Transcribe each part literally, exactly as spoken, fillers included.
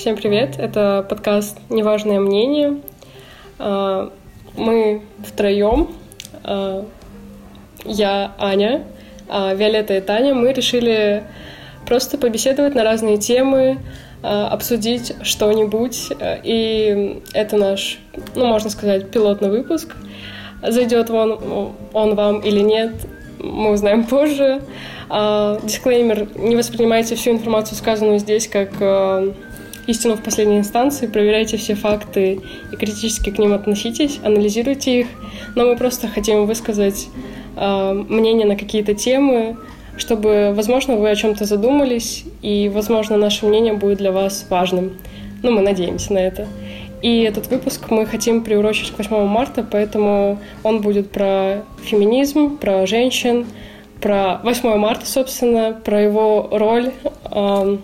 Всем привет, это подкаст «Неважное мнение». Мы втроем, я, Аня, Виолетта и Таня, мы решили просто побеседовать на разные темы, обсудить что-нибудь. И это наш, ну, можно сказать, пилотный выпуск. Зайдет он, он вам или нет, мы узнаем позже. Дисклеймер: не воспринимайте всю информацию, сказанную здесь, как истину в последней инстанции, проверяйте все факты и критически к ним относитесь, анализируйте их, но мы просто хотим высказать э, мнение на какие-то темы, чтобы, возможно, вы о чем-то задумались, и, возможно, наше мнение будет для вас важным. Ну, мы надеемся на это. И этот выпуск мы хотим приурочить к восьмому марта, поэтому он будет про феминизм, про женщин, про восьмое марта, собственно, про его роль э,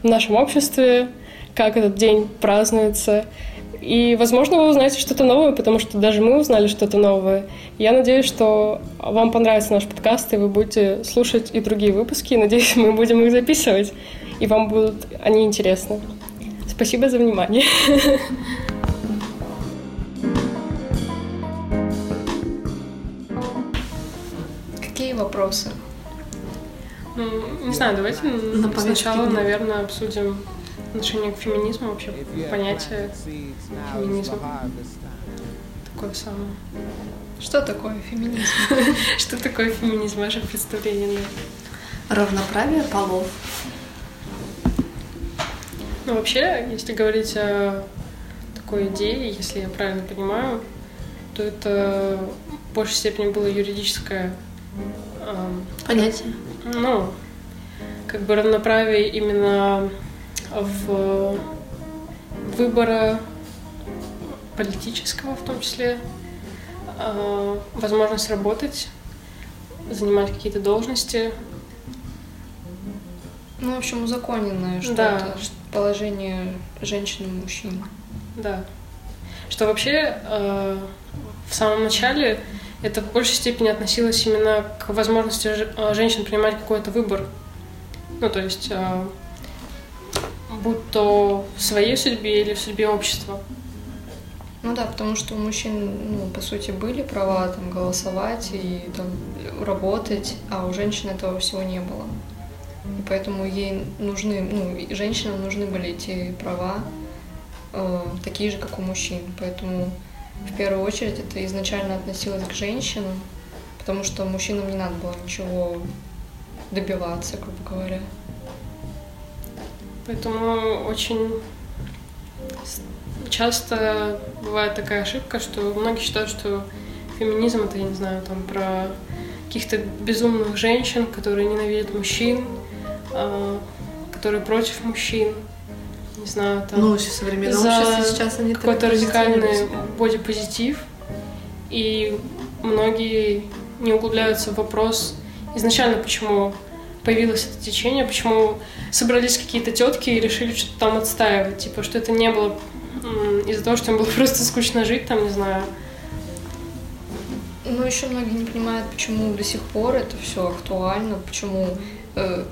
в нашем обществе, как этот день празднуется. И, возможно, вы узнаете что-то новое, потому что даже мы узнали что-то новое. Я надеюсь, что вам понравится наш подкаст, и вы будете слушать и другие выпуски. Надеюсь, мы будем их записывать, и вам будут они интересны. Спасибо за внимание. Какие вопросы? Не знаю, давайте на сначала, дня. наверное, обсудим отношение к феминизму, вообще понятие феминизма. Такое самое. Что такое феминизм? Что такое феминизм, ваше представление? Равноправие полов. Ну, вообще, если говорить о такой идее, если я правильно понимаю, то это в большей степени было юридическое понятие. Ну, как бы равноправие именно в выбора политического в том числе, возможность работать, занимать какие-то должности. Ну, в общем, узаконенное что-то, да. Положение женщин и мужчин. Да. Что вообще в самом начале это в большей степени относилось именно к возможности женщин принимать какой-то выбор. Ну, то есть, э, будь то в своей судьбе или в судьбе общества. Ну да, потому что у мужчин, ну, по сути, были права там голосовать и там работать, а у женщин этого всего не было. И поэтому ей нужны, ну, женщинам нужны были эти права, э, такие же, как у мужчин. Поэтому в первую очередь это изначально относилось к женщинам, потому что мужчинам не надо было ничего добиваться, грубо говоря. Поэтому очень часто бывает такая ошибка, что многие считают, что феминизм — это, я не знаю, там про каких-то безумных женщин, которые ненавидят мужчин, которые против мужчин. Не знаю, там, ну, современное общество сейчас они какой-то радикальный бодипозитив, и многие не углубляются в вопрос изначально, почему появилось это течение, почему собрались какие-то тетки и решили что-то там отстаивать, типа, что это не было из-за того, что им было просто скучно жить, там, не знаю. Ну, еще многие не понимают, почему до сих пор это все актуально, почему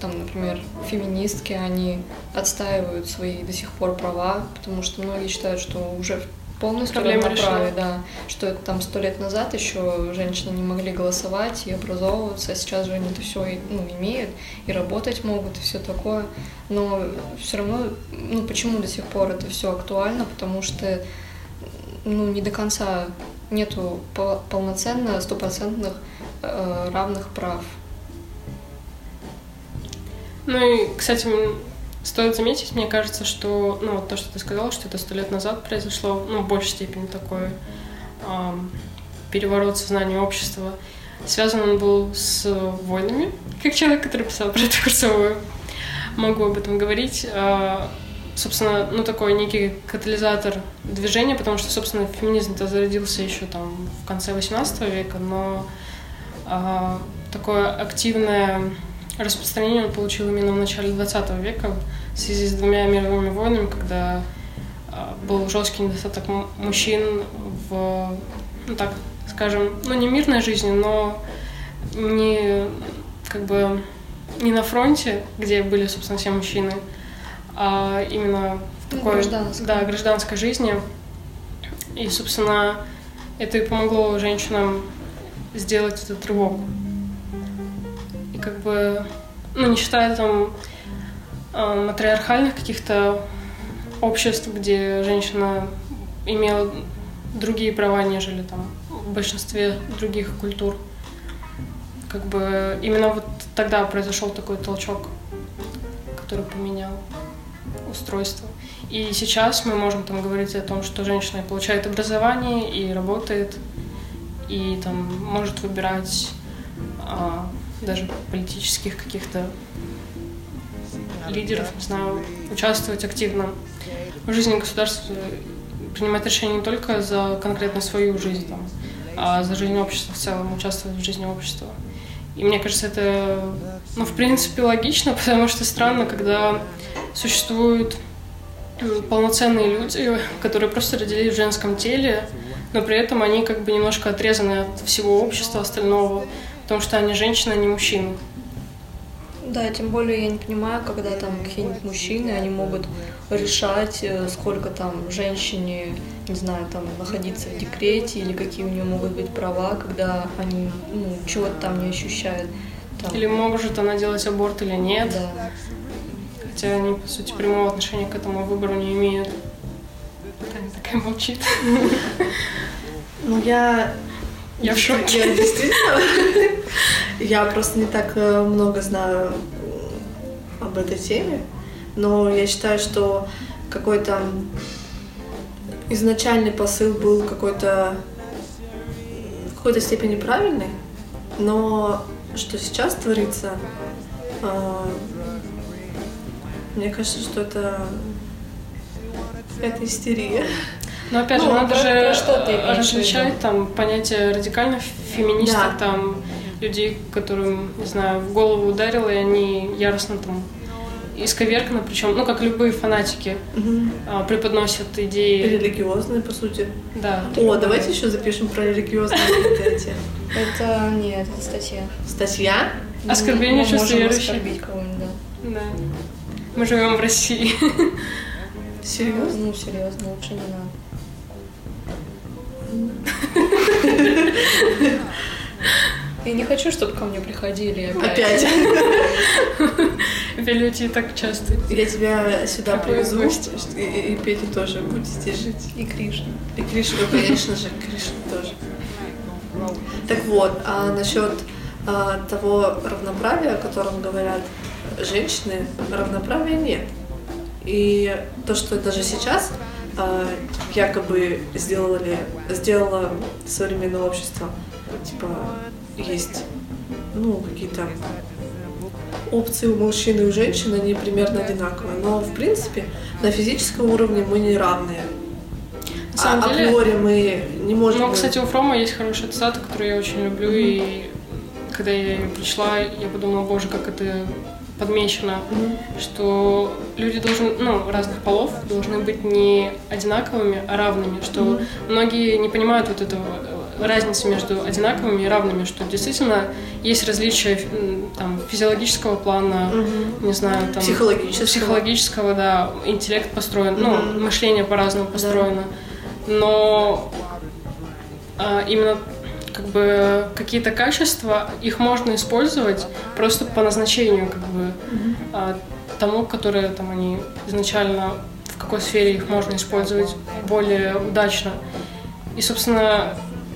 там, например, феминистки, они отстаивают свои до сих пор права, потому что многие считают, что уже полностью равноправие, да, что это там сто лет назад еще женщины не могли голосовать и образовываться, а сейчас же они это все, ну, имеют, и работать могут, и все такое. Но все равно, ну, почему до сих пор это все актуально? Потому что, ну, не до конца нету полноценно стопроцентных э, равных прав. Ну и, кстати, стоит заметить, мне кажется, что, ну, вот то, что ты сказала, что это сто лет назад произошло, ну, в большей степени такой э, переворот сознания общества. Связан он был с войнами. Как человек, который писал про эту курсовую, могу об этом говорить. Э, собственно, ну, такой некий катализатор движения, потому что, собственно, феминизм-то зародился еще там в конце восемнадцатого века, но э, такое активное распространение он получил именно в начале двадцатого века в связи с двумя мировыми войнами, когда был жесткий недостаток мужчин в, ну, так скажем, ну, не мирной жизни, но не, как бы, не на фронте, где были, собственно, все мужчины, а именно в такой гражданской. Да, гражданской жизни. И, собственно, это и помогло женщинам сделать этот рывок. И как бы, ну, не считая там матриархальных каких-то обществ, где женщина имела другие права, нежели там в большинстве других культур. Как бы именно вот тогда произошел такой толчок, который поменял устройство. И сейчас мы можем там говорить о том, что женщина получает образование и работает, и там может выбирать а, даже политических каких-то лидеров, не знаю, участвовать активно в жизни государства, принимать решения не только за конкретно свою жизнь, там, а за жизнь общества в целом, участвовать в жизни общества. И мне кажется, это, ну, в принципе, логично, потому что странно, когда существуют полноценные люди, которые просто родились в женском теле, но при этом они как бы немножко отрезаны от всего общества остального, потому что они женщины, а не мужчины. Да, тем более я не понимаю, когда там какие-нибудь мужчины, они могут решать, сколько там женщине, не знаю, там находиться в декрете или какие у нее могут быть права, когда они, ну, чего-то там не ощущают. Там. Или может она делать аборт или нет. Да. Хотя они, по сути, прямого отношения к этому выбору не имеют. Она такая молчит. Ну, я... Я в шоке. Я, действительно, я просто не так много знаю об этой теме, но я считаю, что какой-то изначальный посыл был какой-то, в какой-то степени правильный, но что сейчас творится, мне кажется, что это, это истерия. Но опять же, ну, надо же различать там понятие радикальных феминисток, да. Там людей, которым, не знаю, в голову ударило, и они яростно там исковерканы, причем, ну, как любые фанатики, угу. преподносят идеи. Религиозные, по сути. Да. О, да. Давайте еще запишем про религиозные идеи. Это нет, это статья. Статья? Оскорбление чувств верующих. Оскорбить кого-нибудь, да. Да. Мы живем в России. Серьезно? Ну, серьезно, лучше не надо. Я не хочу, чтобы ко мне приходили опять. Опять? Люди так часто. Я тебя сюда привезу. И, и Петя тоже будет здесь жить. И Кришна. И Кришна, конечно же, Кришна тоже. Так вот, а насчет а, того равноправия, о котором говорят женщины, равноправия нет. И то, что даже сейчас а, якобы сделали, сделало современное общество, типа, есть, ну, какие-то опции у мужчин и у женщин, они примерно одинаковые. Но, в принципе, на физическом уровне мы не равные. На самом а, деле, априори мы не можем... Ну, кстати, у Фрома есть хорошая цитата, которую я очень люблю, mm-hmm. и когда я ее прочла, я подумала, боже, как это подмечено, mm-hmm. что люди должны, ну, разных полов должны быть не одинаковыми, а равными, что mm-hmm. многие не понимают вот этого, разницы между одинаковыми и равными, что действительно есть различия там, физиологического плана, mm-hmm. не знаю, там, психологического. психологического, да, интеллект построен, mm-hmm. ну, мышление по-разному построено, да. Но а, именно как бы какие-то качества, их можно использовать просто по назначению, как бы, mm-hmm. а, тому, которое там они изначально, в какой сфере их можно использовать более удачно. И, собственно,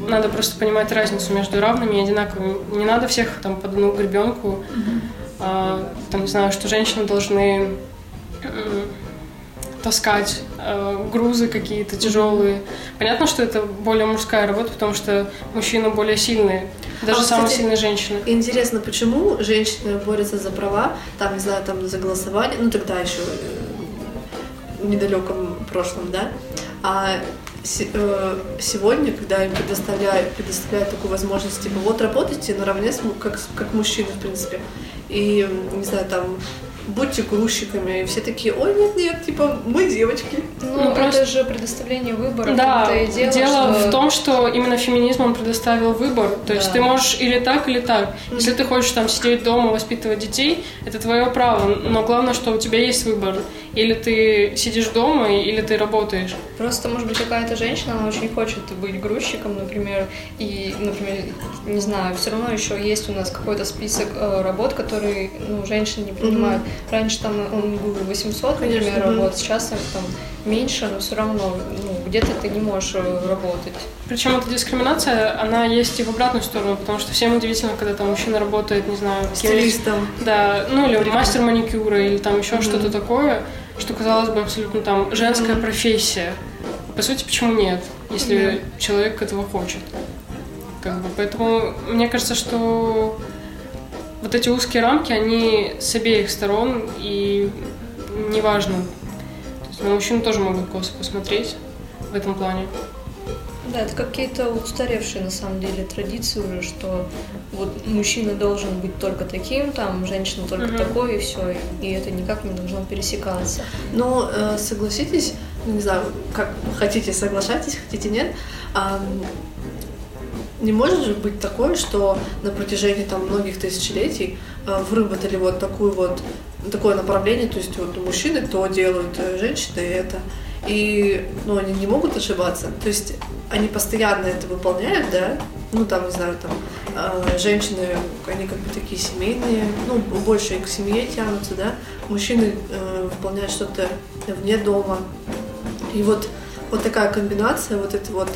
надо просто понимать разницу между равными и одинаковыми. Не надо всех там под одну гребенку. Mm-hmm. А, там, не знаю, что женщины должны э, таскать э, грузы какие-то тяжелые. Mm-hmm. Понятно, что это более мужская работа, потому что мужчины более сильные. Даже а, самые кстати, сильные женщины. Интересно, почему женщины борются за права, там, не знаю, там за голосование, ну тогда еще в недалеком прошлом, да? А сегодня, когда им предоставляют, предоставляют такую возможность, типа, вот работайте наравне с, как, как мужчины, в принципе. И, не знаю, там, будьте грузчиками. И все такие, ой, нет-нет, типа, мы девочки. Ну, ну просто... это же предоставление выбора. Да, и дело, дело что... в том, что именно феминизм он предоставил выбор. То да. есть ты можешь или так, или так. Mm-hmm. Если ты хочешь там сидеть дома, воспитывать детей, это твое право. Но главное, что у тебя есть выбор. Или ты сидишь дома, или ты работаешь. Просто, может быть, какая-то женщина, она очень хочет быть грузчиком, например, и, например, не знаю, все равно еще есть у нас какой-то список э, работ, которые, ну, женщины не принимают. Mm-hmm. Раньше там он был восемьсот, конечно, например, mm-hmm. работ, сейчас там меньше, но все равно, ну, где-то ты не можешь работать. Причем эта дискриминация, она есть и в обратную сторону, потому что всем удивительно, когда там мужчина работает, не знаю, стилистом. Да, ну, или Прикольно. мастер маникюра, или там еще mm-hmm. что-то такое, что, казалось бы, абсолютно там женская mm-hmm. профессия. По сути, почему нет, если mm-hmm. человек этого хочет? Как бы. Поэтому мне кажется, что вот эти узкие рамки, они с обеих сторон, и неважно. То есть на мужчин тоже могут косо посмотреть в этом плане. Да, это какие-то устаревшие, на самом деле, традиции уже, что вот мужчина должен быть только таким, там, женщина только угу. такой, и все, и это никак не должно пересекаться. Ну, согласитесь, не знаю, как хотите, соглашайтесь, хотите, нет, не может же быть такое, что на протяжении там многих тысячелетий выработали вот такую вот, такое направление, то есть вот мужчины то делают, женщины это, и, ну, они не могут ошибаться, то есть они постоянно это выполняют, да, ну, там, не знаю, там, э, женщины, они как бы такие семейные, ну, больше к семье тянутся, да, мужчины э, выполняют что-то вне дома, и вот, вот такая комбинация, вот это вот,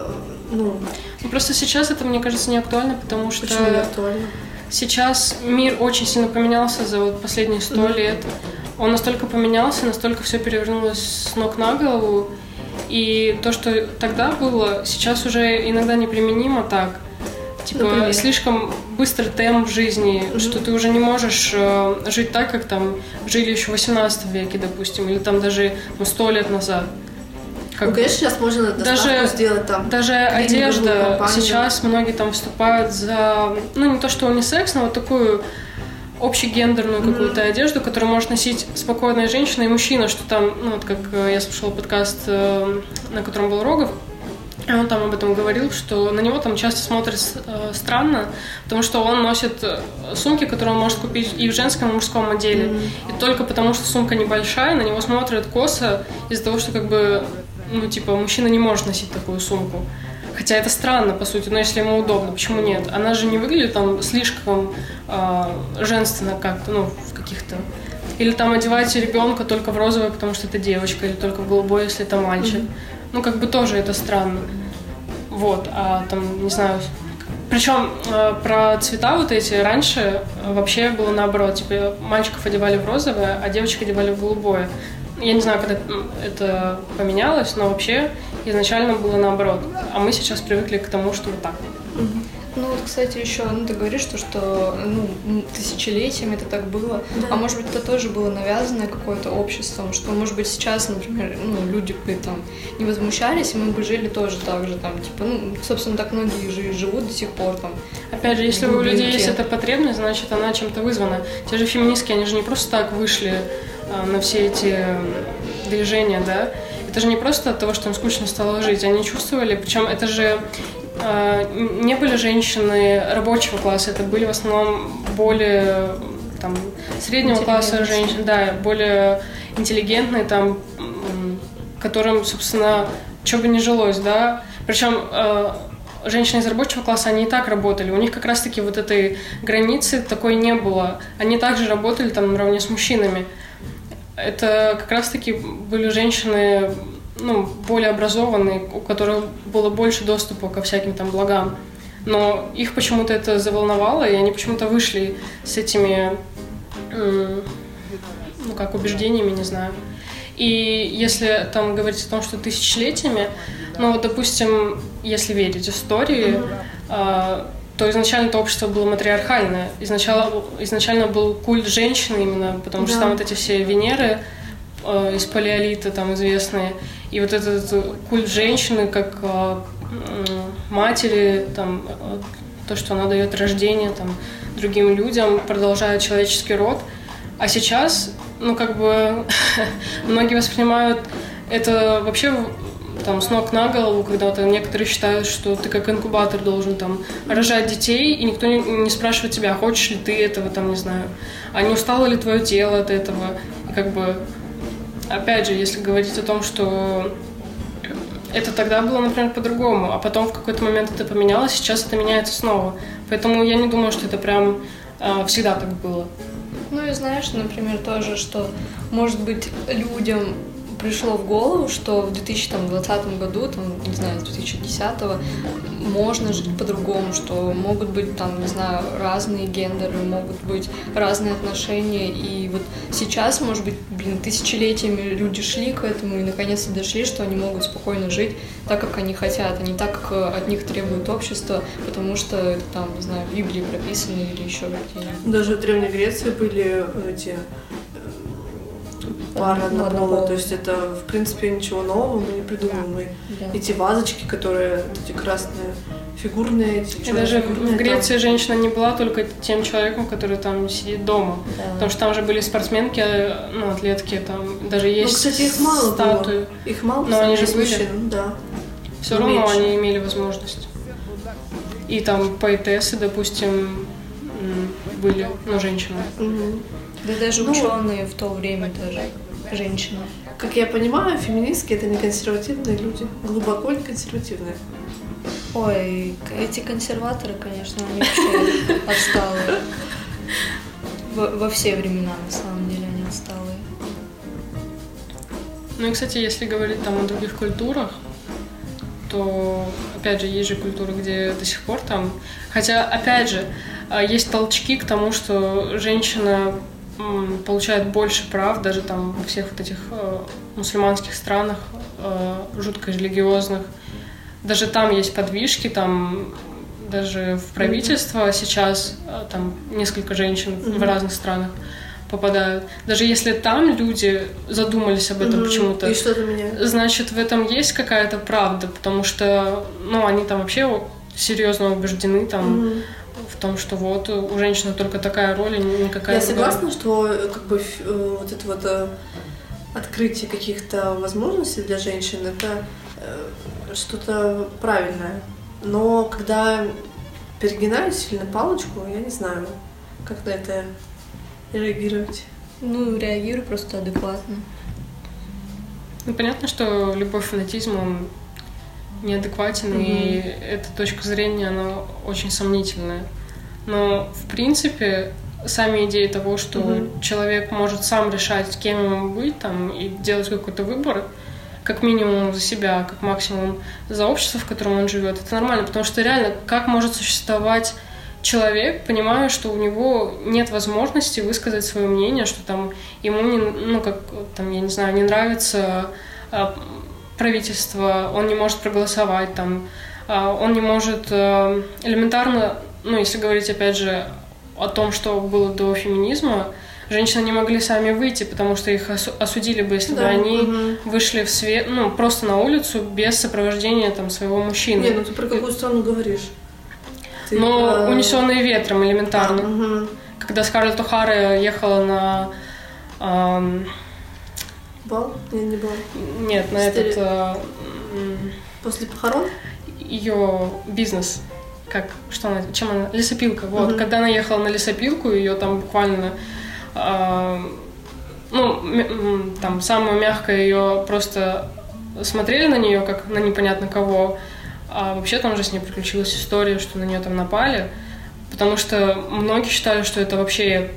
э, ну... Ну, просто сейчас это, мне кажется, не актуально, потому что... Почему не актуально? Сейчас мир очень сильно поменялся за вот последние сто mm-hmm. лет, он настолько поменялся, настолько все перевернулось с ног на голову, и то, что тогда было, сейчас уже иногда неприменимо так. Типа, например? Слишком быстрый темп жизни, mm-hmm. что ты уже не можешь э, жить так, как там жили еще в восемнадцатом веке, допустим, или там даже ну, сто лет назад. Как... Ну, конечно, сейчас можно даже сделать там. Даже одежда. Сейчас многие там вступают за, ну, не то что унисекс, но вот такую общегендерную какую-то mm-hmm. одежду, которую может носить спокойная женщина и мужчина, что там, ну, вот как я слушала подкаст, на котором был Рогов, и он там об этом говорил, что на него там часто смотрят странно, потому что он носит сумки, которые он может купить и в женском, и в мужском отделе. Mm-hmm. И только потому, что сумка небольшая, на него смотрят косо из-за того, что, как бы, ну, типа, мужчина не может носить такую сумку. Хотя это странно, по сути, но если ему удобно, почему нет? Она же не выглядит там слишком э, женственно как-то, ну, в каких-то... Или там одевать ребенка только в розовое, потому что это девочка, или только в голубое, если это мальчик. Mm-hmm. Ну, как бы тоже это странно. Вот, а там, не знаю... Причем э, про цвета вот эти раньше вообще было наоборот. Типа, мальчиков одевали в розовое, а девочек одевали в голубое. Я не знаю, когда это поменялось, но вообще изначально было наоборот. А мы сейчас привыкли к тому, что вот так. Ну вот, кстати, еще, ну, ты говоришь, что, что ну, тысячелетиями это так было, да. А может быть, это тоже было навязано какое-то обществом, что, может быть, сейчас, например, ну, люди бы там не возмущались, и мы бы жили тоже так же, там, типа, ну, собственно, так многие же живут до сих пор, там. Опять же, если у людей есть эта потребность, значит, она чем-то вызвана. Те же феминистки, они же не просто так вышли на все эти движения, да. Это же не просто от того, что им скучно стало жить, они чувствовали, причем это же э, не были женщины рабочего класса, это были в основном более там, среднего класса женщины, да, более интеллигентные, там, которым, собственно, что бы ни жилось, да. Причем э, женщины из рабочего класса, они и так работали, у них как раз-таки вот этой границы такой не было, они также работали там наравне с мужчинами. Это как раз-таки были женщины, ну, более образованные, у которых было больше доступа ко всяким там благам. Но их почему-то это заволновало, и они почему-то вышли с этими, ну, как убеждениями, не знаю. И если там говорить о том, что тысячелетиями, ну, вот, допустим, если верить истории, mm-hmm. то изначально это общество было матриархальное. Изначально, изначально был культ женщины именно, потому да. что там вот эти все Венеры э, из палеолита там известные, и вот этот культ женщины как э, матери, там, э, то, что она дает рождение там, другим людям, продолжает человеческий род. А сейчас, ну, как бы, многие воспринимают это вообще там с ног на голову, когда там некоторые считают, что ты как инкубатор должен там рожать детей, и никто не, не спрашивает тебя, хочешь ли ты этого, там, не знаю, а не устало ли твое тело от этого. И, как бы, опять же, если говорить о том, что это тогда было, например, по-другому, а потом в какой-то момент это поменялось, сейчас это меняется снова. Поэтому я не думаю, что это прям э, всегда так было. Ну и знаешь, например, тоже, что, может быть, людям пришло в голову, что в две тысячи двадцатом году, там, не знаю, с две тысячи десятого можно жить по-другому, что могут быть, там, не знаю, разные гендеры, могут быть разные отношения, и вот сейчас, может быть, блин, тысячелетиями люди шли к этому и наконец-то дошли, что они могут спокойно жить так, как они хотят, а не так, как от них требует общество, потому что, там, не знаю, в Библии прописано или еще где-нибудь. Даже в Древней Греции были эти... пара однополая, то есть это, в принципе, ничего нового мы не придумываем. Мы да. Эти вазочки, которые, эти красные, фигурные, эти черные. И даже в Греции там... женщина не была только тем человеком, который там сидит дома. Да. Потому что там же были спортсменки, ну, атлетки, там даже есть статуи. Ну, кстати, их мало статуи. Было. Их мало, но они же мужчин, да. Все но равно меньше. Они имели возможность. И там поэтессы, допустим, были, ну, женщины. Угу. Да даже ну, ученые в то время даже, женщины. Как я понимаю, феминистки — это не консервативные люди, глубоко не консервативные. Ой, эти консерваторы, конечно, они вообще отсталые. Во, во все времена, на самом деле, они отсталые. Ну и, кстати, если говорить там о других культурах, то, опять же, есть же культуры, где до сих пор там... Хотя, опять же, есть толчки к тому, что женщина... получают больше прав, даже там во всех вот этих э, мусульманских странах, э, жутко религиозных. Даже там есть подвижки, там даже в правительство mm-hmm. сейчас э, там несколько женщин mm-hmm. в разных странах попадают. Даже если там люди задумались об этом mm-hmm. почему-то, и что-то меняет. Значит, в этом есть какая-то правда, потому что, ну, они там вообще серьезно убеждены там mm-hmm. в том, что вот у женщины только такая роль и никакая Я другая. Согласна, что как бы вот это вот открытие каких-то возможностей для женщин — это что-то правильное. Но когда перегинаю сильно палочку, я не знаю, как на это реагировать. Ну, реагирую просто адекватно. Ну, понятно, что любой фанатизм, он неадекватен, mm-hmm. и эта точка зрения, она очень сомнительная. Но, в принципе, сами идеи того, что mm-hmm. человек может сам решать, кем ему быть, там, и делать какой-то выбор, как минимум за себя, как максимум за общество, в котором он живет, это нормально, потому что реально, как может существовать человек, понимая, что у него нет возможности высказать свое мнение, что там ему, не, ну, как, там, я не знаю, не нравится... правительство, он не может проголосовать, там, он не может элементарно, ну, если говорить, опять же, о том, что было до феминизма, женщины не могли сами выйти, потому что их осудили бы, если да, бы они угу. вышли в свет, ну, просто на улицу без сопровождения, там, своего мужчины. Не, ну ты про какую страну говоришь? Ты, Но э... унесенные ветром, элементарно. А, угу. Когда Скарлетт О'Хара ехала на... Э... Бал? Нет, не бал. Нет, на Стери... этот... Э, После похорон? Ее бизнес. Как? Что она? Чем она? Лесопилка. Вот. Угу. Когда она ехала на лесопилку, ее там буквально... Э, ну, м- там, самую мягкую ее просто смотрели на нее, как на непонятно кого. А вообще там же с ней приключилась история, что на нее там напали. Потому что многие считали, что это вообще...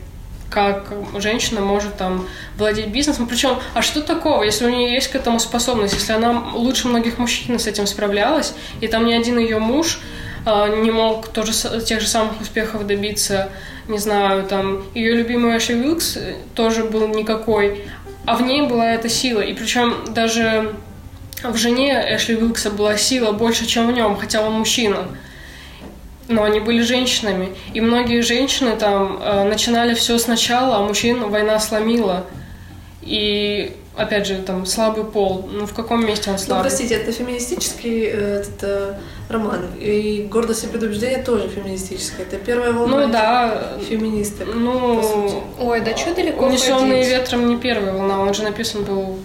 как женщина может там владеть бизнесом. Причем, а что такого, если у нее есть к этому способность, если она лучше многих мужчин с этим справлялась, и там ни один ее муж э, не мог тоже, тех же самых успехов добиться, не знаю, там, ее любимый Эшли Уилкс тоже был никакой, а в ней была эта сила. И причем даже в жене Эшли Уилкса была сила больше, чем в нем, хотя он мужчина. Но они были женщинами. И многие женщины там э, начинали все сначала, а мужчин война сломила. И опять же, там, слабый пол, ну, в каком месте он слабый? Ну, простите, это феминистический это, роман, и «Гордость и предубеждение» тоже феминистическое, это первая волна ну, да. феминисток, ну, ой, да что далеко «Унесённые ветром» не первая волна, он же написан был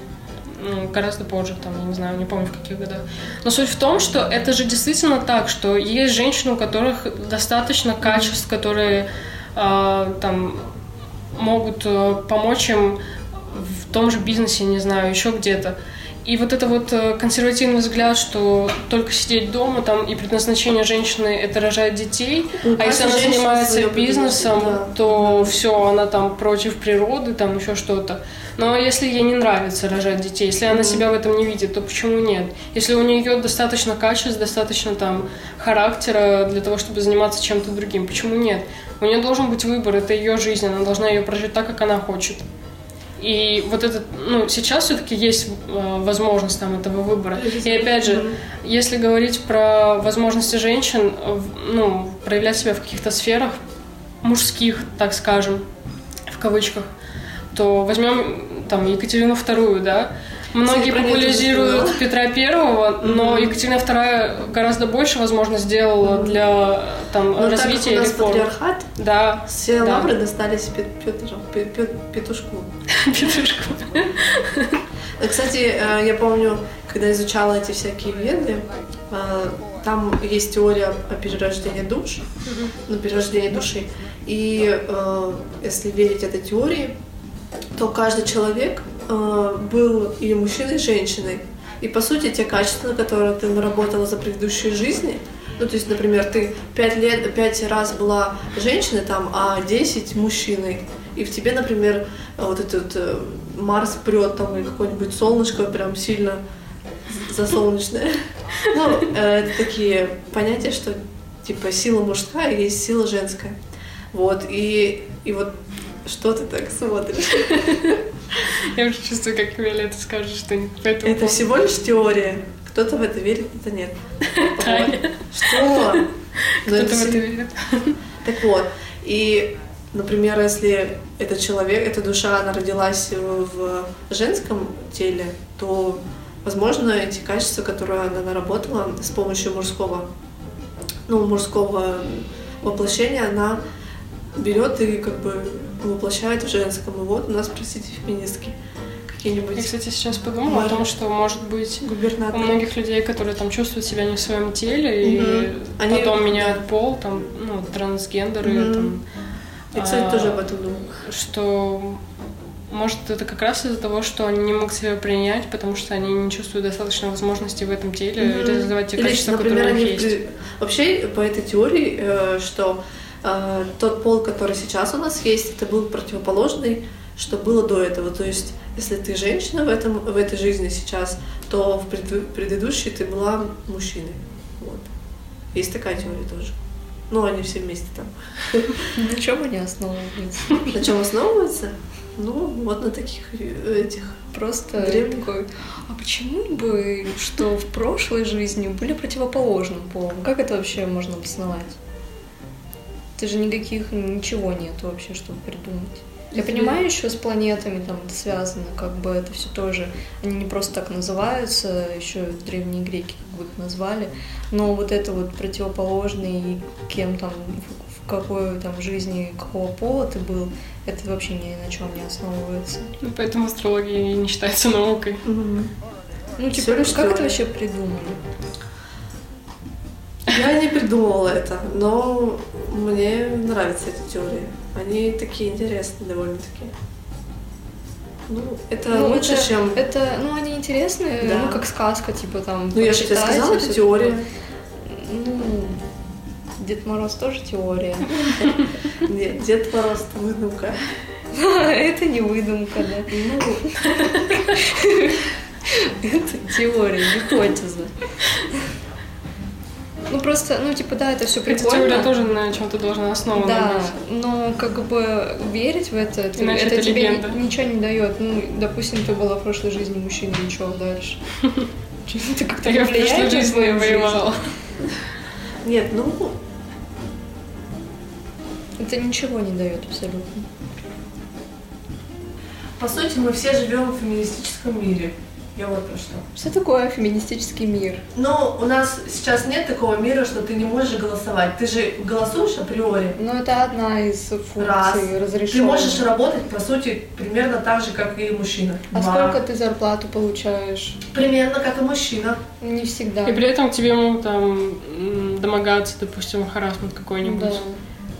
ну, гораздо позже, там, я не знаю, не помню в каких годах. Но суть в том, что это же действительно так, что есть женщины, у которых достаточно качеств, которые э, там, могут э, помочь им в том же бизнесе, не знаю, еще где-то. И вот это вот консервативный взгляд, что только сидеть дома, там, и предназначение женщины – это рожать детей, ну, а если она занимается бизнесом, да. то да. все, она там против природы, там еще что-то. Но если ей не нравится рожать детей, если mm-hmm. она себя в этом не видит, то почему нет? Если у нее достаточно качеств, достаточно там характера для того, чтобы заниматься чем-то другим, почему нет? У нее должен быть выбор, это ее жизнь, она должна ее прожить так, как она хочет. И вот этот, ну, сейчас все-таки есть э, возможность там этого выбора. И опять же, если говорить про возможности женщин, в, ну, проявлять себя в каких-то сферах мужских, так скажем, в кавычках, то возьмем там Екатерину Вторую, да. Многие популяризируют Петра Первого, но Екатерина Вторая гораздо больше, возможно, сделала для там, но развития реформ. Так как у нас патриархат, да, все да. лавры достались Петру, Петушку. Петушку. Кстати, я помню, когда изучала эти всякие веды, там есть теория о перерождении душ, ну, перерождении души. И если верить этой теории, то каждый человек был и мужчиной, и женщиной. И, по сути, те качества, которые ты наработала за предыдущие жизни, ну, то есть, например, ты пять лет, пять раз была женщиной, там, а десять мужчиной, и в тебе, например, вот этот Марс прет, там, и какое-нибудь солнышко прям сильно засолнечное. Ну, это такие понятия, что, типа, сила мужская и есть сила женская. Вот, и вот что ты так смотришь? Я уже чувствую, как Виолетта скажет что-нибудь по этому поводу. Это всего лишь теория. Кто-то в это верит, кто-то нет. Что? Кто-то в это верит. Так вот, и, например, если этот человек, эта душа, она родилась в женском теле, то, возможно, эти качества, которые она наработала с помощью мужского, ну, мужского воплощения, она берет и как бы воплощает в женском. И вот у нас, простите, феминистки какие-нибудь. Я, кстати, сейчас подумала Мар... о том, что, может быть, губернатор. У многих людей, которые там чувствуют себя не в своем теле, угу. и они... потом меняют пол, там, ну, трансгендеры. Угу. Там, я, кстати, а... тоже об этом думала. Что, может, это как раз из-за того, что они не могут себя принять, потому что они не чувствуют достаточно возможности в этом теле угу. реализовать те или, качества, например, которые у них есть. При... Вообще, по этой теории, э, что тот пол, который сейчас у нас есть, это был противоположный, что было до этого. То есть, если ты женщина в, этом, в этой жизни сейчас, то в предыдущей ты была мужчиной. Вот. Есть такая теория тоже. Ну, они все вместе там. На чем они основываются? На чем основываются? Ну, вот на таких этих. Просто древних. Такой, а почему бы, что в прошлой жизни были противоположным полом? Как это вообще можно обосновать? Это же никаких, ничего нет вообще, чтобы придумать. Я понимаю, еще с планетами там это связано, как бы это все тоже. Они не просто так называются, еще древние греки как бы их назвали. Но вот это вот противоположный, кем там, в какой там жизни, какого пола ты был, это вообще ни на чем не основывается. Ну, поэтому астрология не считается наукой. Угу. Ну, типа, как что? Это вообще придумали? Я не придумывала это, но мне нравятся эти теории. Они такие интересные довольно-таки. Ну, это ну, лучше, это, чем... Это, ну, они интересные, да. ну, как сказка, типа там... Ну, я же тебе сказала, это теория. Ну, Дед Мороз тоже теория. Нет, Дед Мороз — это выдумка. Это не выдумка, да. Это теория, гипотеза. Ну, просто, ну, типа, да, это все прикольно. Эта теория тоже на чем-то должна основана да, быть. Да, но как бы верить в это, это, это тебе ни, ничего не дает. Ну, допустим, ты была в прошлой жизни мужчиной, ничего дальше. Ты как-то не влияешь на свою жизнь. Нет, ну... Это ничего не дает абсолютно. По сути, мы все живем в феминистическом мире. Я вот про что. Что такое феминистический мир? Ну, у нас сейчас нет такого мира, что ты не можешь голосовать. Ты же голосуешь априори. Ну, это одна из функций разрешенных. Ты можешь работать, по сути, примерно так же, как и мужчина. А Два. сколько ты зарплату получаешь? Примерно как и мужчина. Не всегда. И при этом к тебе могут там домогаться, допустим, харассмент какой-нибудь. Да.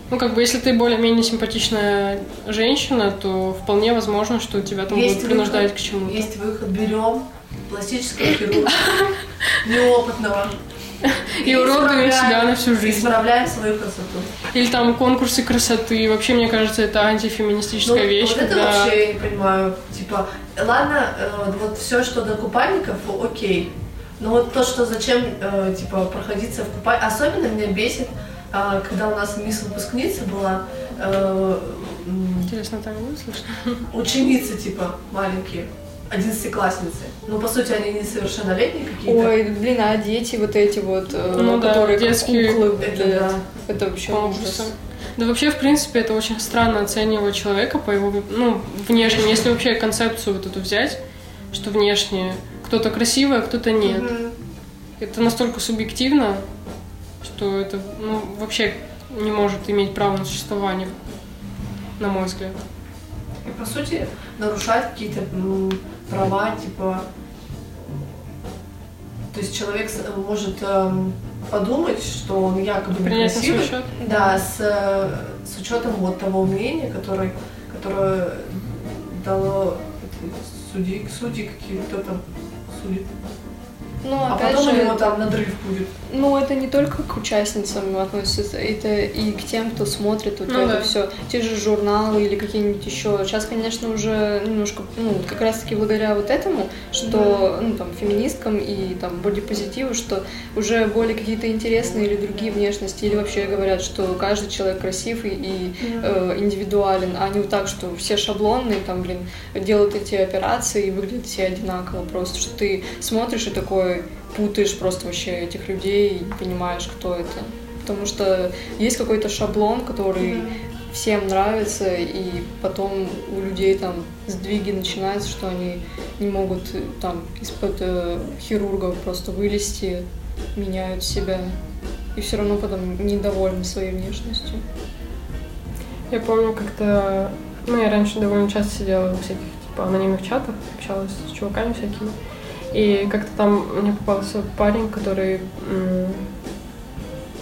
Ну, как бы, если ты более-менее симпатичная женщина, то вполне возможно, что тебя там есть будут принуждать выход, к чему-то. Есть выход. Берем пластического хирурга, неопытного. И, и уродуем себя на всю жизнь. Исправляем свою красоту. Или там конкурсы красоты. Вообще, мне кажется, это антифеминистическая ну, вещь. Вот это когда... вообще, я не понимаю. Типа, ладно, э, вот все, что до купальников, окей. Но вот то, что зачем, э, типа, проходиться в купальниках, особенно меня бесит. Когда у нас мисс-выпускница была, э, интересно, там не слышно? Ученицы, типа, маленькие, одиннадцатиклассницы. Ну, по сути, они несовершеннолетние какие-то. Ой, блин, а дети вот эти вот, ну, которые да, детские... куклы, это, да. Это вообще ужас. Да вообще, в принципе, это очень странно оценивать человека по его, ну, внешне. Если вообще концепцию вот эту взять, что внешне кто-то красивый, а кто-то нет. Mm-hmm. Это настолько субъективно, что это, ну, вообще не может иметь права на существование, на мой взгляд. И, по сути, нарушает какие-то, ну, права, типа... То есть человек может эм, подумать, что он якобы красивый, да, с, с учетом вот того мнения, которое, которое дало судьи, судьи какие-то там судит. Ну, а потом же, у него там надрыв будет. Ну, это не только к участницам относится, это и к тем, кто смотрит вот ну, это да. все. Те же журналы или какие-нибудь еще. Сейчас, конечно, уже немножко, ну, как раз-таки благодаря вот этому, что, да. ну, там, феминисткам и, там, бодипозитиву, что уже более какие-то интересные или другие внешности, или вообще говорят, что каждый человек красив и, и да. э, индивидуален, а не вот так, что все шаблонные, там, блин, делают эти операции и выглядят все одинаково просто, что ты смотришь и такое, путаешь просто вообще этих людей и не понимаешь, кто это. Потому что есть какой-то шаблон, который mm-hmm. всем нравится, и потом у людей там сдвиги начинаются, что они не могут там из-под э, хирурга просто вылезти, меняют себя. И все равно потом недовольны своей внешностью. Я помню как-то... Ну, я раньше довольно часто сидела в всяких типа анонимных чатах, общалась с чуваками всякими. И как-то там мне попался парень, который м,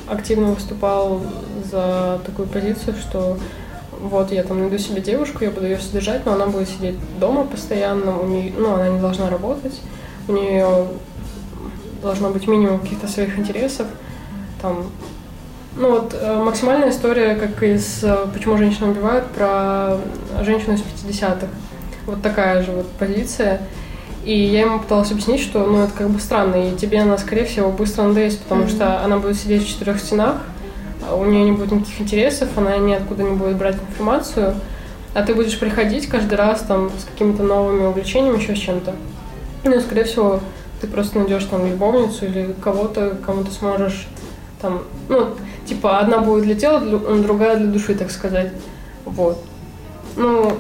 активно выступал за такую позицию, что вот я там найду себе девушку, я буду ее содержать, но она будет сидеть дома постоянно, у нее, ну, она не должна работать, у нее должно быть минимум каких-то своих интересов. Там, ну вот максимальная история, как из «Почему женщины убивают», про женщину из пятидесятых. Вот такая же вот позиция. И я ему пыталась объяснить, что, ну, это как бы странно, и тебе она, скорее всего, быстро надоест, потому mm-hmm. что она будет сидеть в четырех стенах, у нее не будет никаких интересов, она ниоткуда не будет брать информацию, а ты будешь приходить каждый раз там с какими-то новыми увлечениями, еще с чем-то. Ну, скорее всего, ты просто найдешь там любовницу или кого-то, кому ты сможешь там, ну, типа, одна будет для тела, другая для души, так сказать. Вот. Ну...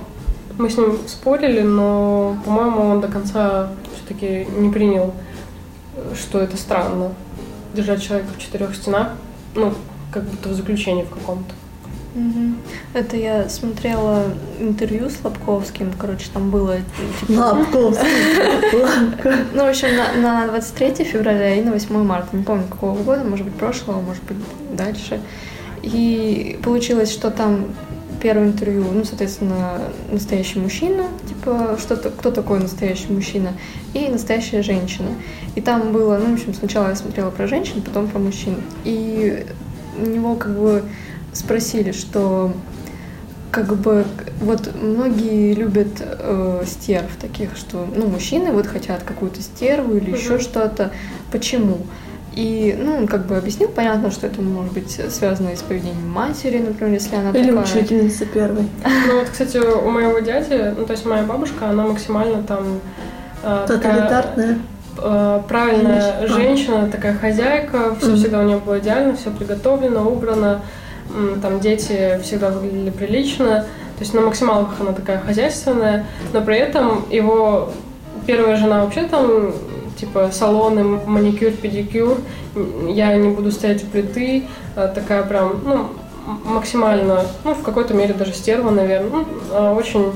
Мы с ним спорили, но, по-моему, он до конца все-таки не принял, что это странно. Держать человека в четырех стенах, ну, как будто в заключении в каком-то. Угу. Это я смотрела интервью с Лобковским, короче, там было... Типа... Лобковский! Ну, в общем, на двадцать третье февраля и на восьмое марта, не помню какого года, может быть, прошлого, может быть, дальше. И получилось, что там... Первое интервью, ну, соответственно, настоящий мужчина, типа, что, кто такой настоящий мужчина, и настоящая женщина. И там было, ну, в общем, сначала я смотрела про женщин, потом про мужчин. И у него, как бы, спросили, что, как бы, вот многие любят э, стерв таких, что, ну, мужчины вот хотят какую-то стерву или [S2] Угу. [S1] Еще что-то. Почему? И, ну, он как бы объяснил, понятно, что это может быть связано и с поведением матери, например, если она или такая... Или учительница первой. Ну, вот, кстати, у моего дяди, ну, то есть моя бабушка, она максимально там... Тоталитарная. Такая, правильная Конечно. женщина, такая хозяйка, все mm-hmm. всегда у нее было идеально, все приготовлено, убрано, там дети всегда выглядели прилично, То есть на максималках она такая хозяйственная, но при этом его первая жена вообще там, типа, салоны, маникюр, педикюр, я не буду стоять у плиты, такая прям, ну, максимально, ну, в какой-то мере даже стерва, наверное, ну, очень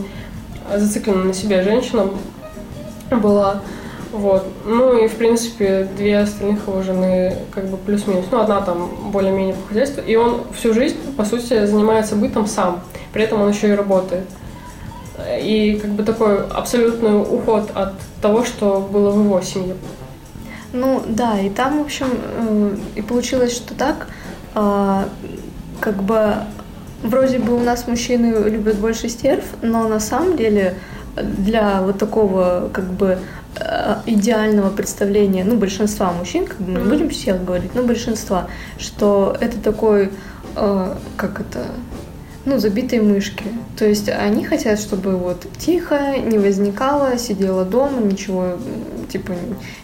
зациклена на себе женщина была, вот. Ну и, в принципе, две остальных его жены, как бы, плюс-минус, ну, одна там более-менее по хозяйству, и он всю жизнь, по сути, занимается бытом сам, при этом он еще и работает. И, как бы, такой абсолютный уход от того, что было в его семье. Ну, да, и там, в общем, и получилось, что так, как бы, вроде бы у нас мужчины любят больше стерв, но на самом деле для вот такого, как бы, идеального представления, ну, большинства мужчин, как бы, мы не будем всех говорить, но большинства, что это такой, как это... ну, забитые мышки. То есть они хотят, чтобы вот тихо, не возникало, сидела дома, ничего, типа,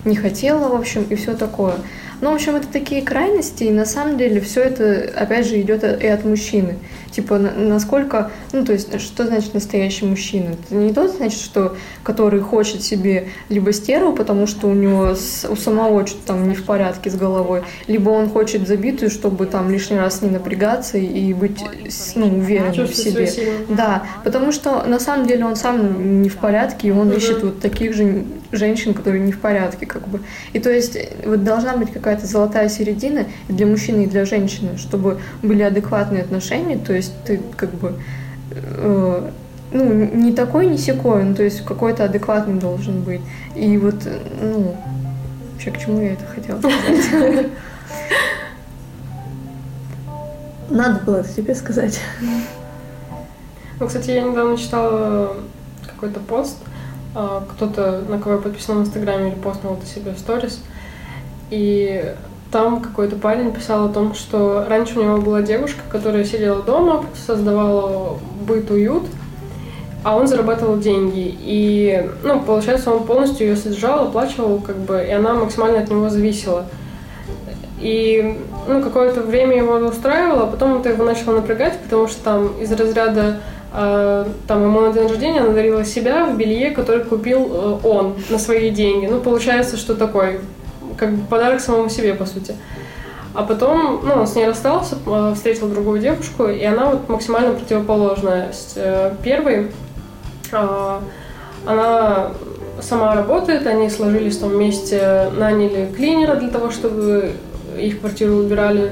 не хотела, в общем, и все такое. Ну, в общем, это такие крайности, и на самом деле все это, опять же, идет и от мужчины. Типа, насколько, ну, то есть, что значит настоящий мужчина? Это не тот, значит, что, который хочет себе либо стерву, потому что у него, с, у самого что-то там не в порядке с головой, либо он хочет забитую, чтобы там лишний раз не напрягаться и быть, ну, уверенным в себе. Да, потому что, на самом деле, он сам не в порядке, и он угу. ищет вот таких же женщин, которые не в порядке, как бы. И, то есть, вот должна быть какая-то золотая середина для мужчины и для женщины, чтобы были адекватные отношения, то есть ты как бы э, ну, не такой, не сякой, ну, то есть какой-то адекватный должен быть. И вот, ну, вообще, к чему я это хотела сказать? Надо было это тебе сказать. Ну, кстати, я недавно читала какой-то пост, кто-то, на кого я подписана в Инстаграме, репостнул это себе в сторис, и там какой-то парень писал о том, что раньше у него была девушка, которая сидела дома, создавала быт, уют, а он зарабатывал деньги. И, ну, получается, он полностью ее содержал, оплачивал, как бы, и она максимально от него зависела. И, ну, какое-то время его устраивало, а потом это его начало напрягать, потому что там из разряда там ему на день рождения она дарила себя в белье, которое купил он на свои деньги. Ну, получается, что такой, как бы, подарок самому себе, по сути. А потом, ну, он с ней расстался, встретил другую девушку, и она вот максимально противоположная первой. Она сама работает, они сложились там вместе, наняли клинера для того, чтобы их квартиру убирали.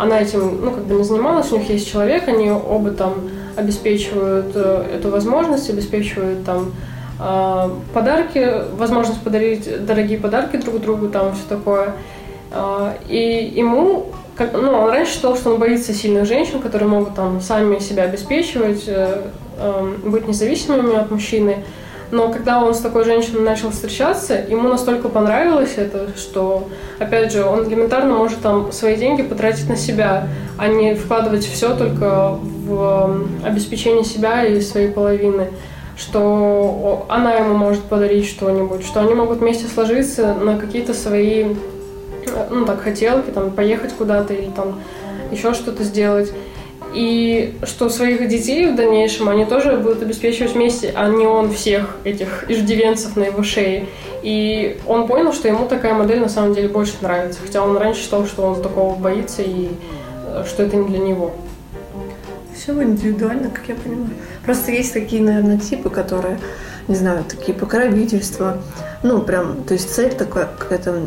Она этим, ну, как бы, не занималась, у них есть человек, они оба там обеспечивают эту возможность, обеспечивают там подарки, возможность подарить дорогие подарки друг другу, там все такое. И ему, как, ну, он раньше считал, что он боится сильных женщин, которые могут там сами себя обеспечивать, быть независимыми от мужчины. Но когда он с такой женщиной начал встречаться, ему настолько понравилось это, что, опять же, он элементарно может там свои деньги потратить на себя, а не вкладывать все только в обеспечение себя и своей половины. Что она ему может подарить что-нибудь, что они могут вместе сложиться на какие-то свои, ну, так, хотелки, там, поехать куда-то или там еще что-то сделать. И что своих детей в дальнейшем они тоже будут обеспечивать вместе, а не он всех этих иждивенцев на его шее. И он понял, что ему такая модель на самом деле больше нравится, хотя он раньше считал, что он такого боится и что это не для него. Все индивидуально, как я понимаю. Просто есть такие, наверное, типы, которые, не знаю, такие покровительства. Ну, прям, то есть цель такая какая-то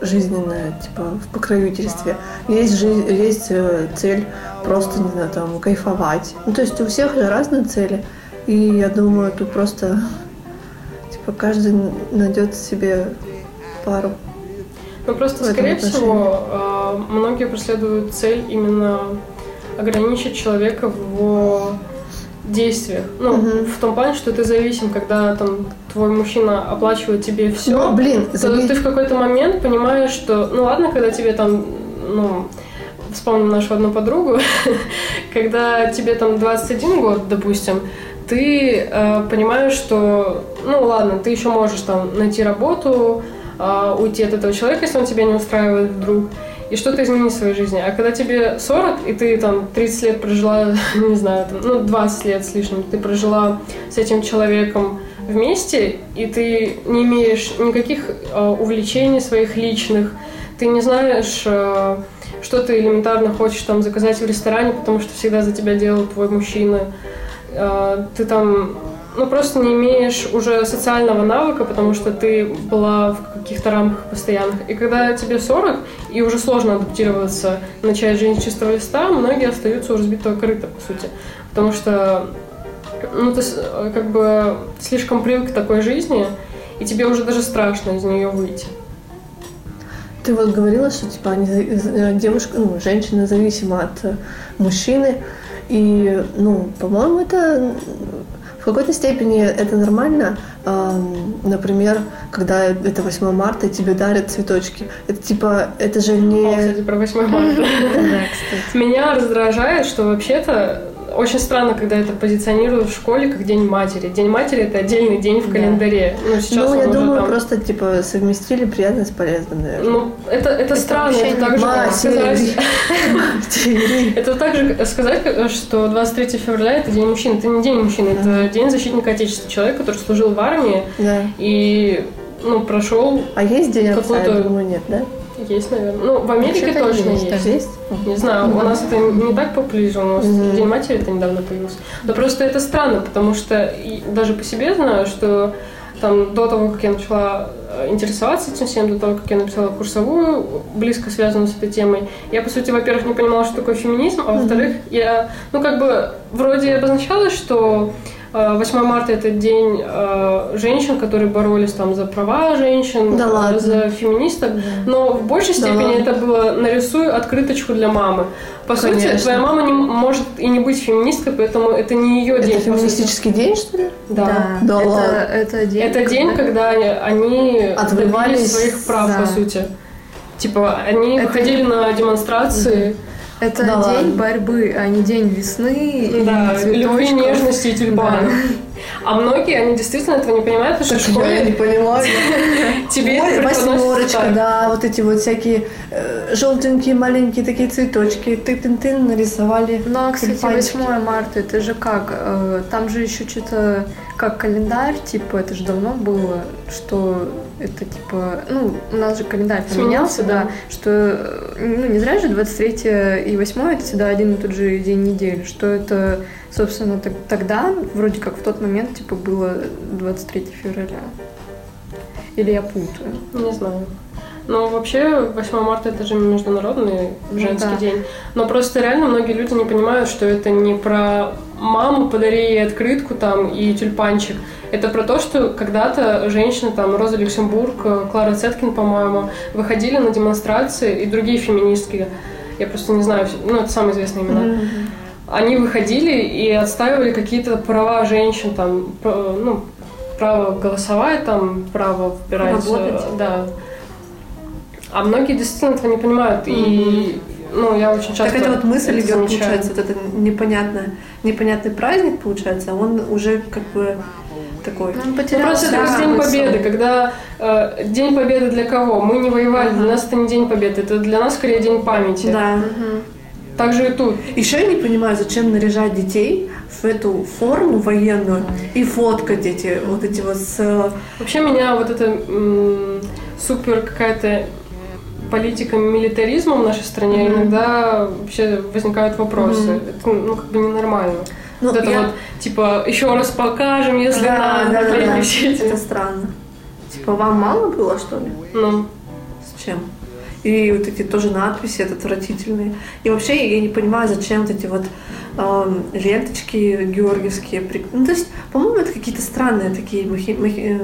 жизненная, типа, в покровительстве. Есть, жизнь, есть цель просто, не знаю, там, кайфовать. Ну, то есть у всех разные цели. И я думаю, тут просто, типа, каждый найдет себе пару. Ну, просто, скорее отношении. всего, многие преследуют цель именно ограничить человека в его действиях. Ну, угу. в том плане, что ты зависим, когда там твой мужчина оплачивает тебе все. Ну, блин, то забей. Ты в какой-то момент понимаешь, что, ну ладно, когда тебе там, ну, вспомним нашу одну подругу, когда тебе там двадцать один год, допустим, ты э, понимаешь, что, ну ладно, ты еще можешь там найти работу, э, уйти от этого человека, если он тебя не устраивает вдруг. и что-то изменить в своей жизни. А когда тебе сорок, и ты там тридцать лет прожила, не знаю, там, ну, двадцать лет с лишним, ты прожила с этим человеком вместе, и ты не имеешь никаких э, увлечений своих личных, ты не знаешь, э, что ты элементарно хочешь там заказать в ресторане, потому что всегда за тебя делал твой мужчина, э, ты там... Ну, просто не имеешь уже социального навыка, потому что ты была в каких-то рамках постоянных. И когда тебе сорок, и уже сложно адаптироваться, начать жизнь с чистого листа, многие остаются у разбитого корыта, по сути. Потому что, ну, ты как бы слишком привык к такой жизни, и тебе уже даже страшно из нее выйти. Ты вот говорила, что, типа, девушка, ну, женщина зависима от мужчины. И, ну, по-моему, это... В какой-то степени это нормально, например, когда это восьмое марта и тебе дарят цветочки. Это типа, это же не... О, кстати, про восьмое марта. Меня раздражает, что вообще-то очень странно, когда это позиционируют в школе как День матери. День матери – это отдельный день в календаре. Ну, сейчас ну я думаю, там... просто типа совместили приятное с полезным, наверное. Ну, это, это, это странно. Это так, же, как сказать... это так же сказать, что двадцать третье февраля – это День мужчин. Это не День мужчин, это День защитника Отечества. Человек, который служил в армии и ну, прошел... А есть День отца? Я думаю, нет, да? Есть, наверное. Ну, в Америке а точно есть. есть. есть. Не знаю, у нас это не так популяризовано, у нас mm-hmm. День матери это недавно появился. Да просто это странно, потому что даже по себе знаю, что там до того, как я начала интересоваться этим всем, до того, как я написала курсовую, близко связанную с этой темой, я, по сути, во-первых, не понимала, что такое феминизм, а во-вторых, mm-hmm. я, ну, как бы, вроде обозначалось, что восьмое марта – это день э, женщин, которые боролись там за права женщин, да за феминисток, но в большей степени да это было «нарисую открыточку для мамы». По Конечно. сути, твоя мама не, может и не быть феминисткой, поэтому это не ее день. Это феминистический день, что ли? Да. да. да. Это, это день, это день когда... когда они добивались своих прав, да. по сути. Типа, они это... выходили на демонстрации. Это да день ладно. борьбы, а не день весны, да, любви, нежности и тюльпанов. Да. А многие, они действительно этого не понимают, потому что в школе... Я не понимаю. Тебе это преподносится да, вот эти вот всякие желтенькие маленькие такие цветочки, тын-тын-тын нарисовали. Ну, а, кстати, восьмое марта, это же как? Там же еще что-то, как календарь, типа, это же давно было, что... Это типа, ну, у нас же календарь поменялся, да, да, что, ну, не зря же двадцать третье и восьмое это всегда один и тот же день недели, что это, собственно, так, тогда, вроде как в тот момент, типа, было двадцать третье февраля. Или я путаю? Не знаю. Но вообще восьмое марта это же международный женский да. день. Но просто реально многие люди не понимают, что это не про маму подари ей открытку там и тюльпанчик. Это про то, что когда-то женщины там Роза Люксембург, Клара Цеткин, по-моему, выходили на демонстрации и другие феминистки. Я просто не знаю, ну это самые известные имена. Mm-hmm. Они выходили и отстаивали какие-то права женщин там, ну право голосовать там, право выбирать, да. А многие действительно этого не понимают, mm-hmm. и ну, я очень часто... Так это вот мысль идет, получается, вот это непонятно, непонятный праздник, получается, он уже как бы такой... Он потерял, ну, просто да, это День Победы, когда э, День Победы для кого? Мы не воевали, uh-huh. для нас это не День Победы, это для нас скорее День памяти. Да. Uh-huh. Так же и тут. Еще я не понимаю, зачем наряжать детей в эту форму военную и фоткать эти вот эти вот с... Вообще меня вот это м- супер какая-то... политиками, милитаризмом в нашей стране mm-hmm. иногда вообще возникают вопросы. Mm-hmm. Это, ну, как бы ненормально. Ну, вот это я... вот, типа, еще раз покажем, если да, надо. Да, да, да. Это странно. Типа, вам мало было, что ли? Ну. С чем? И вот эти тоже надписи, это отвратительные. И вообще, я не понимаю, зачем вот эти вот э, ленточки георгиевские. Ну, то есть, по-моему, это какие-то странные такие махи... махи...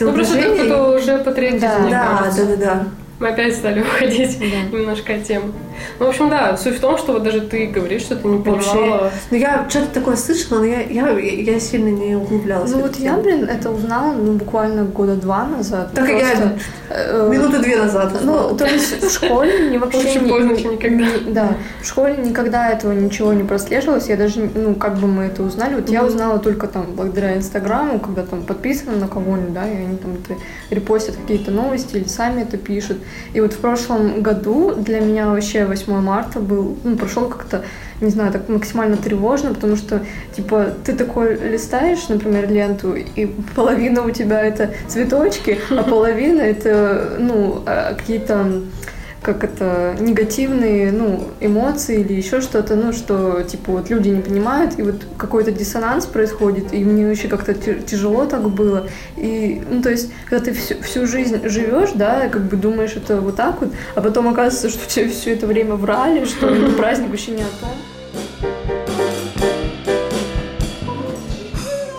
Ну, просто это кто-то уже патриотизм, да, да, да, да, да. Мы опять стали уходить да. немножко от темы. Ну, в общем, да, суть в том, что вот даже ты говоришь, что ты не понимала. Ну, я что-то такое слышала, но я, я, я сильно не углублялась. Ну, вот я, блин, это узнала, ну, буквально года два назад. Так просто, я минуты две назад узнала. Ну, то есть в школе не вообще... Очень поздно, чем никогда. Да, в школе никогда этого ничего не прослеживалось. Я даже, ну, как бы мы это узнали. Вот я узнала только там благодаря Инстаграму, когда там подписана на кого-нибудь, да, и они там репостят какие-то новости или сами это пишут. И вот в прошлом году для меня вообще восьмое марта был, ну, прошел как-то, не знаю, так максимально тревожно, потому что, типа, ты такой листаешь, например, ленту, и половина у тебя это цветочки, а половина это, ну, какие-то, как это, негативные, ну, эмоции или еще что-то, ну, что, типа, вот люди не понимают, и вот какой-то диссонанс происходит, и мне вообще как-то тяжело так было. И, ну, то есть, когда ты всю, всю жизнь живешь, да, как бы думаешь, это вот так вот, а потом оказывается, что тебе все это время врали, что этот праздник вообще не о том.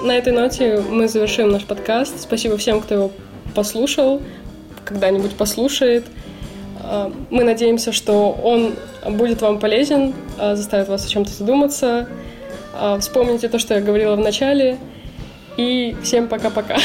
На этой ноте мы завершим наш подкаст. Спасибо всем, кто его послушал, когда-нибудь послушает. Мы надеемся, что он будет вам полезен, заставит вас о чем-то задуматься. Вспомните то, что я говорила в начале. И всем пока-пока.